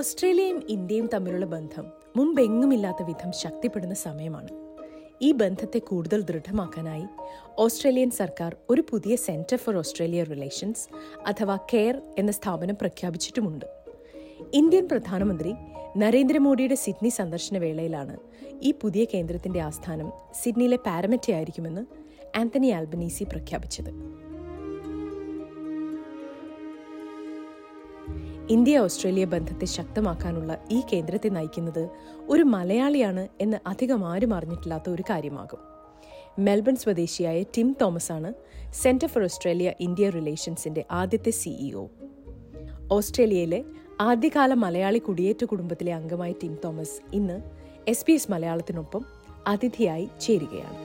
ഓസ്ട്രേലിയയും ഇന്ത്യയും തമ്മിലുള്ള ബന്ധം മുമ്പെങ്ങുമില്ലാത്ത വിധം ശക്തിപ്പെടുന്ന സമയമാണ്. ഈ ബന്ധത്തെ കൂടുതൽ ദൃഢമാക്കാനായി ഓസ്ട്രേലിയൻ സർക്കാർ ഒരു പുതിയ സെൻറ്റർ ഫോർ ഓസ്ട്രേലിയ റിലേഷൻസ് അഥവാ കെയർ എന്ന സ്ഥാപനം പ്രഖ്യാപിച്ചിട്ടുമുണ്ട്. ഇന്ത്യൻ പ്രധാനമന്ത്രി നരേന്ദ്രമോദിയുടെ സിഡ്നി സന്ദർശന വേളയിലാണ് ഈ പുതിയ കേന്ദ്രത്തിൻ്റെ ആസ്ഥാനം സിഡ്നിയിലെ പാരമറ്റയായിരിക്കുമെന്ന് ആന്റണി ആൽബനീസി പ്രഖ്യാപിച്ചത്. ഇന്ത്യ ഓസ്ട്രേലിയ ബന്ധത്തെ ശക്തമാക്കാനുള്ള ഈ കേന്ദ്രത്തെ നയിക്കുന്നത് ഒരു മലയാളിയാണ് എന്ന് അധികം ആരും അറിഞ്ഞിട്ടില്ലാത്ത ഒരു കാര്യമാകും. മെൽബൺ സ്വദേശിയായ ടിം തോമസ് ആണ് സെൻറ്റർ ഫോർ ഓസ്ട്രേലിയ ഇന്ത്യ റിലേഷൻസിൻ്റെ ആദ്യത്തെ സിഇഒ. ഓസ്ട്രേലിയയിലെ ആദ്യകാല മലയാളി കുടിയേറ്റ കുടുംബത്തിലെ അംഗമായ ടിം തോമസ് ഇന്ന് SBS മലയാളത്തിനൊപ്പം അതിഥിയായി ചേരുകയാണ്.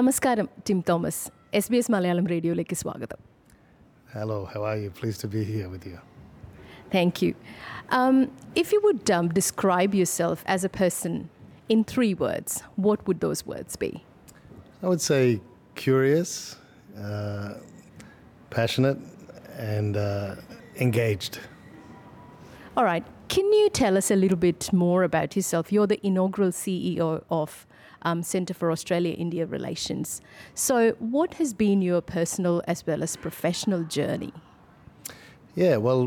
നമസ്കാരം ടിം തോമസ്, SBS മലയാളം റേഡിയോയിലേക്ക് സ്വാഗതം. Hello, how are you? Pleased to be here with you. Thank you. If you would describe yourself as a person in 3 words, what would those words be? I would say curious, passionate and engaged. All right. Can you tell us a little bit more about yourself? You're the inaugural CEO of Centre for Australia-India Relations. So what has been your personal as well as professional journey? Yeah, well,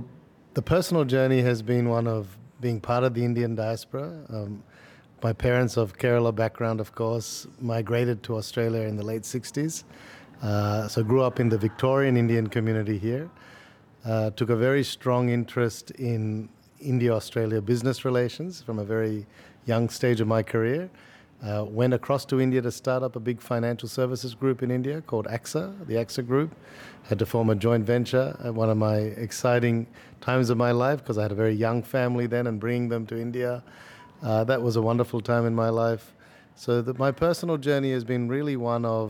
the personal journey has been one of being part of the Indian diaspora. My parents of Kerala background, of course, migrated to Australia in the late 60s. So grew up in the Victorian Indian community here. Took a very strong interest in India-Australia business relations from a very young stage of my career. Went across to India to start up a big financial services group in India called AXA, the AXA group. Had to form a joint venture at one of my exciting times of my life because I had a very young family then and bringing them to India. That was a wonderful time in my life. So my personal journey has been really one of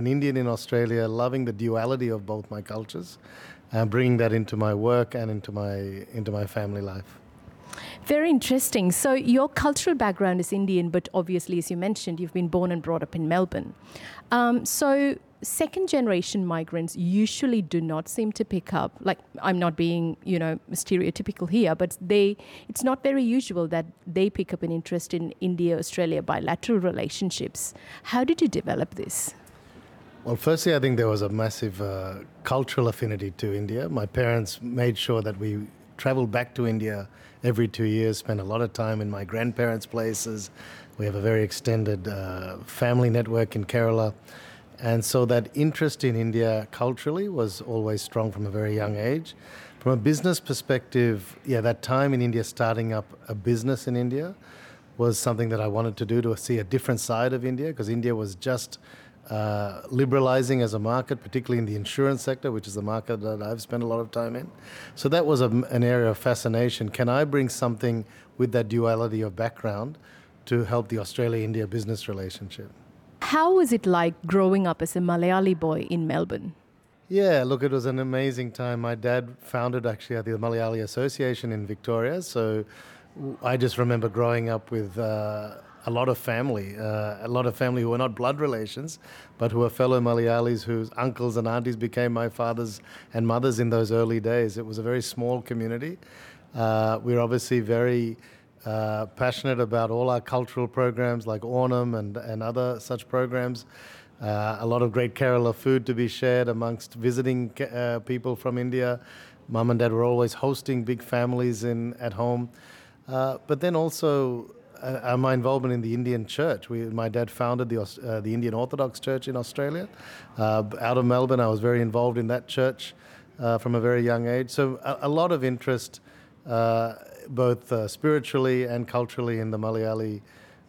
an Indian in Australia, loving the duality of both my cultures and bringing that into my work and into my family life. Very interesting. So your cultural background is Indian, but obviously, as you mentioned, you've been born and brought up in Melbourne. So second-generation migrants usually do not seem to pick up, like I'm not being, stereotypical here, but it's not very usual that they pick up an interest in India-Australia bilateral relationships. How did you develop this? Well, firstly, I think there was a massive cultural affinity to India. My parents made sure that we traveled back to India every 2 years, spent a lot of time in my grandparents' places. We have a very extended family network in Kerala. And so that interest in India culturally was always strong from a very young age. From a business perspective, that time in India, starting up a business in India was something that I wanted to do, to see a different side of India, because India was just liberalizing as a market, particularly in the insurance sector, which is the market that I've spent a lot of time in. So that was an area of fascination. Can I bring something with that duality of background to help the Australia-India business relationship? How was it like growing up as a Malayali boy in Melbourne? Yeah, look, it was an amazing time. My dad founded actually the Malayali Association in Victoria. So I just remember growing up with a lot of family who were not blood relations, but who were fellow Malayalis whose uncles and aunties became my fathers and mothers in those early days. It was a very small community. We were obviously very passionate about all our cultural programs like Onam and other such programs. A lot of great Kerala food to be shared amongst visiting people from India. Mum and Dad were always hosting big families at home. But then also my involvement in the Indian church. My dad founded the Indian Orthodox Church in Australia. Out of Melbourne, I was very involved in that church from a very young age. So a lot of interest both spiritually and culturally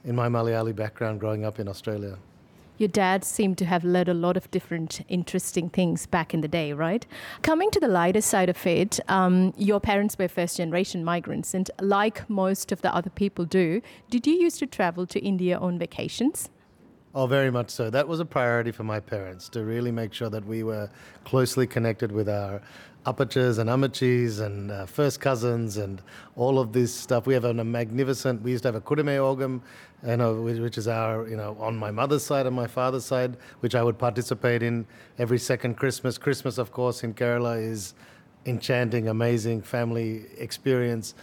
in my Malayali background growing up in Australia. Your dad seemed to have led a lot of different interesting things back in the day, right? Coming to the lighter side of it, your parents were first-generation migrants, and like most of the other people do, did you used to travel to India on vacations? Oh, very much so. That was a priority for my parents, to really make sure that we were closely connected with our Uppachas and Amachis and first cousins and all of this stuff. We have a magnificent, we used to have a Kurume organ, which is our, on my mother's side and my father's side, which I would participate in every second Christmas. Christmas, of course, in Kerala is enchanting, amazing family experience.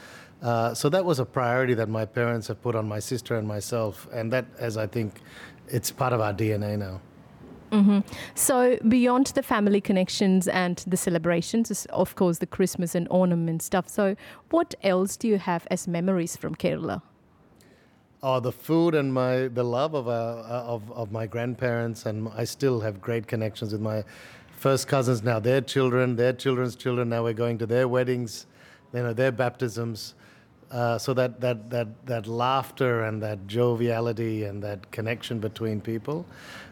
So that was a priority that my parents have put on my sister and myself. And that, as I think, it's part of our DNA now. Mm-hmm. So beyond the family connections and the celebrations, of course, the Christmas and Onam and stuff. So what else do you have as memories from Kerala? Oh, the food and the love of my grandparents, and I still have great connections with my first cousins now. Their children, their children's children. Now we're going to their weddings, their baptisms. So that laughter and that joviality and that connection between people,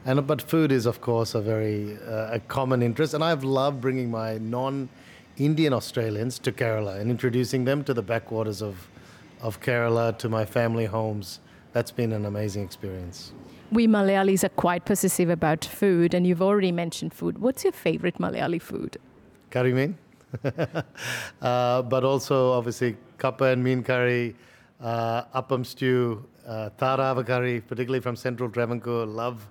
but food is of course a very a common interest, and I've loved bringing my non-Indian Australians to Kerala and introducing them to the backwaters of Kerala, to my family homes. That's been an amazing experience. We Malayalis are quite possessive about food, and you've already mentioned food. What's your favourite Malayali food? Karimeen. But also obviously Kappa and Meen curry, Appam stew, Tarava curry, particularly from central Travancore. Love,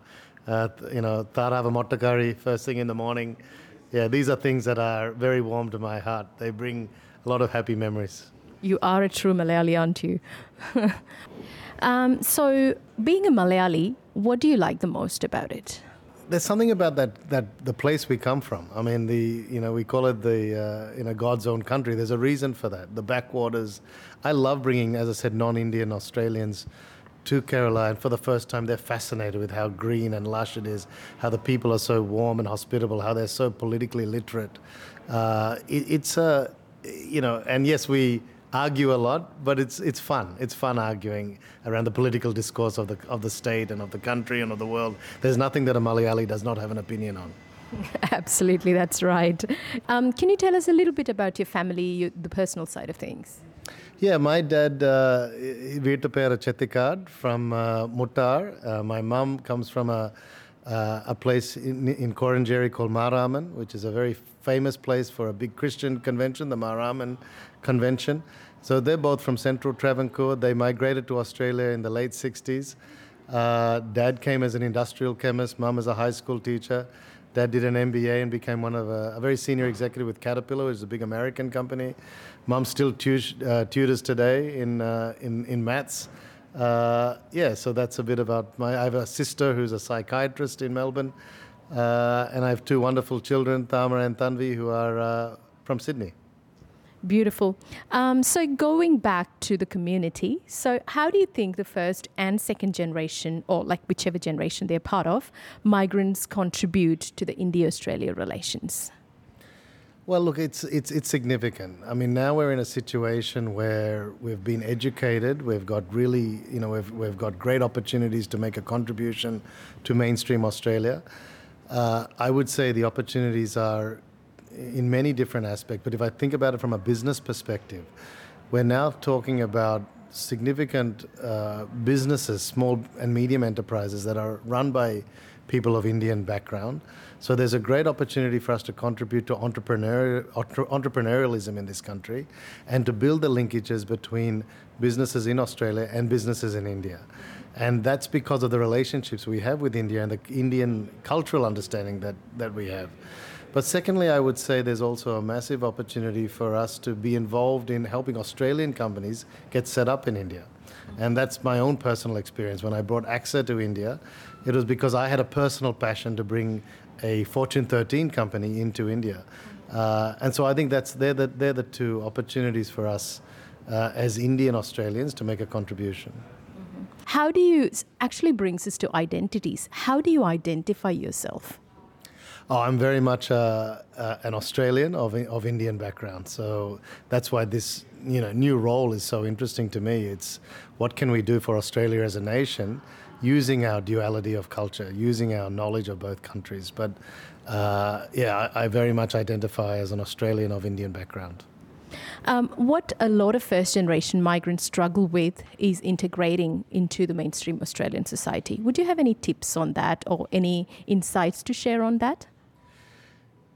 Tarava motta curry first thing in the morning. Yeah, these are things that are very warm to my heart. They bring a lot of happy memories. You are a true Malayali, aren't you? So being a Malayali, what do you like the most about it? There's something about that the place we come from. I mean, we call it the God's own country. There's a reason for that. The backwaters. I love bringing, as I said, non-Indian Australians to Kerala, and for the first time, they're fascinated with how green and lush it is, how the people are so warm and hospitable, how they're so politically literate. And yes, we argue a lot, but it's fun. It's fun arguing around the political discourse of the state and of the country and of the world. There's nothing that a Malayali does not have an opinion on. Absolutely, that's right. Can you tell us a little bit about your family, the personal side of things? Yeah, my dad, Veetaparachettikad from Muttar. My mum comes from a place in Koringeri called Maraman, which is a very famous place for a big Christian convention, the Maraman Convention. So they're both from central Travancore. They migrated to Australia in the late 60s. Dad came as an industrial chemist, Mum as a high school teacher. Dad did an MBA and became one of a very senior executive with Caterpillar, which is a big American company. Mum still tutors today in maths. So that's a bit about I have a sister who's a psychiatrist in Melbourne, and I have two wonderful children, Tamar and Tanvi, who are from Sydney. Beautiful. So going back to the community, so how do you think the first and second generation, or whichever generation they're part of, migrants contribute to the India-Australia relations? Well, look, it's significant. I mean, now we're in a situation where we've been educated. We've got really, we've got great opportunities to make a contribution to mainstream Australia. I would say the opportunities are in many different aspects. But if I think about it from a business perspective, we're now talking about significant businesses, small and medium enterprises that are run by people of Indian background. So there's a great opportunity for us to contribute to entrepreneurialism in this country and to build the linkages between businesses in Australia and businesses in India. And that's because of the relationships we have with India and the Indian cultural understanding that we have. But secondly, I would say there's also a massive opportunity for us to be involved in helping Australian companies get set up in India. And that's my own personal experience. When I brought AXA to India, it was because I had a personal passion to bring a Fortune 13 company into India. And so I think they're the two opportunities for us as Indian Australians to make a contribution. Mm-hmm. How do you, actually brings us to identities, how do you identify yourself? Oh, I'm very much an Australian of Indian background, so that's why this new role is so interesting to me. It's what can we do for Australia as a nation, using our duality of culture, using our knowledge of both countries. But I very much identify as an Australian of Indian background. What a lot of first-generation migrants struggle with is integrating into the mainstream Australian society. Would you have any tips on that or any insights to share on that?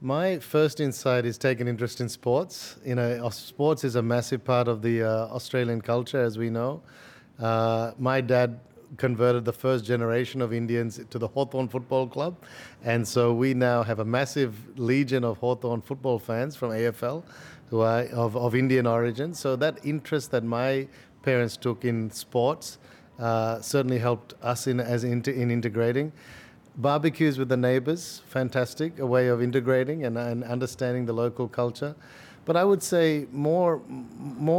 My first insight is take an interest in sports. You know, sports is a massive part of the Australian culture, as we know. My dad converted the first generation of Indians to the Hawthorn Football Club. And so we now have a massive legion of Hawthorn football fans from AFL who are of Indian origin. So that interest that my parents took in sports certainly helped us in integrating. Barbecues with the neighbours, fantastic, a way of integrating and understanding the local culture. But I would say more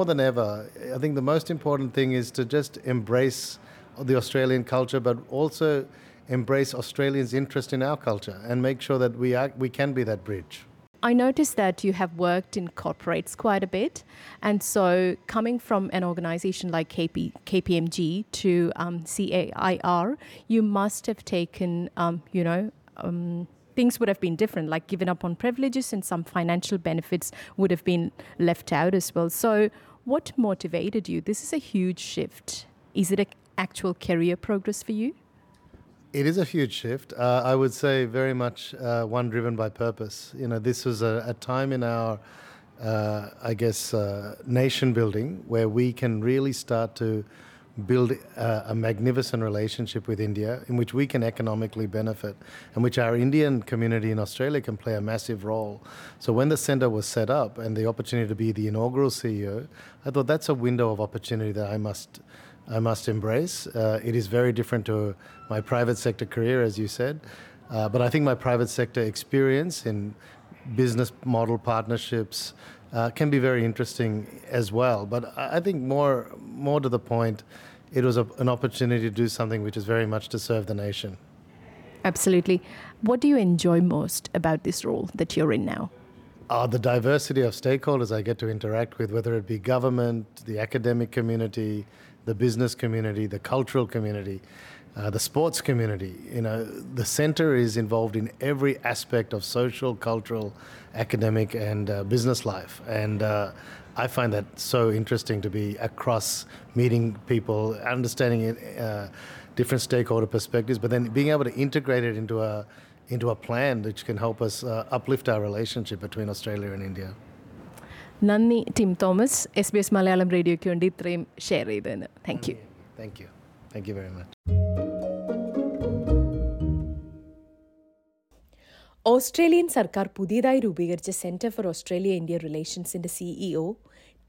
than ever, I think the most important thing is to just embrace the Australian culture, but also embrace Australians' interest in our culture and make sure that we can be that bridge. I noticed that you have worked in corporates quite a bit, and so coming from an organisation like KPMG to CAIR, you must have taken, things would have been different, like given up on privileges and some financial benefits would have been left out as well. So what motivated you? This is a huge shift. Is it an actual career progress for you? It is a huge shift. I would say very much one driven by purpose. You know, this was a time in our, nation building where we can really start to build a magnificent relationship with India in which we can economically benefit and which our Indian community in Australia can play a massive role. So when the centre was set up and the opportunity to be the inaugural CEO, I thought that's a window of opportunity that I must embrace. It is very different to my private sector career, as you said. But I think my private sector experience in business model partnerships can be very interesting as well. But I think more to the point, it was an opportunity to do something which is very much to serve the nation. Absolutely. What do you enjoy most about this role that you're in now? The diversity of stakeholders I get to interact with, whether it be government, the academic community, the business community, the cultural community, the sports community. You know, the centre is involved in every aspect of social, cultural, academic and business life. And I find that so interesting to be across, meeting people, understanding it, different stakeholder perspectives, but then being able to integrate it into a plan which can help us uplift our relationship between Australia and India. നന്ദി Tim Thomas, SBS Malayalam റേഡിയോയ്ക്ക് വേണ്ടി ഇത്രയും share ചെയ്തതിന്. Thank you. Thank you. Thank you very much. Australian സർക്കാർ പുതിയതായി രൂപീകരിച്ച Centre for Australia India റിലേഷൻസിൻ്റെ CEO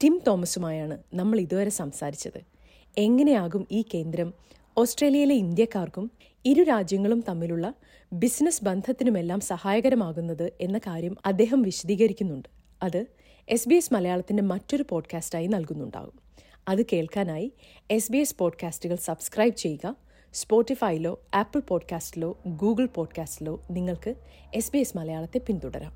Tim തോമസുമായാണ് നമ്മൾ ഇതുവരെ സംസാരിച്ചത്. എങ്ങനെയാകും ഈ കേന്ദ്രം ഓസ്ട്രേലിയയിലെ ഇന്ത്യക്കാർക്കും ഇരു രാജ്യങ്ങളും തമ്മിലുള്ള ബിസിനസ് ബന്ധത്തിനുമെല്ലാം സഹായകരമാകുന്നത് എന്ന കാര്യം അദ്ദേഹം വിശദീകരിക്കുന്നുണ്ട്. അത് SBS മലയാളത്തിൻ്റെ മറ്റൊരു പോഡ്കാസ്റ്റായി നൽകുന്നുണ്ടാകും. അത് കേൾക്കാനായി SBS പോഡ്കാസ്റ്റുകൾ സബ്സ്ക്രൈബ് ചെയ്യുക. സ്പോട്ടിഫൈയിലോ ആപ്പിൾ പോഡ്കാസ്റ്റിലോ ഗൂഗിൾ പോഡ്കാസ്റ്റിലോ നിങ്ങൾക്ക് SBS മലയാളത്തെ പിന്തുടരാം.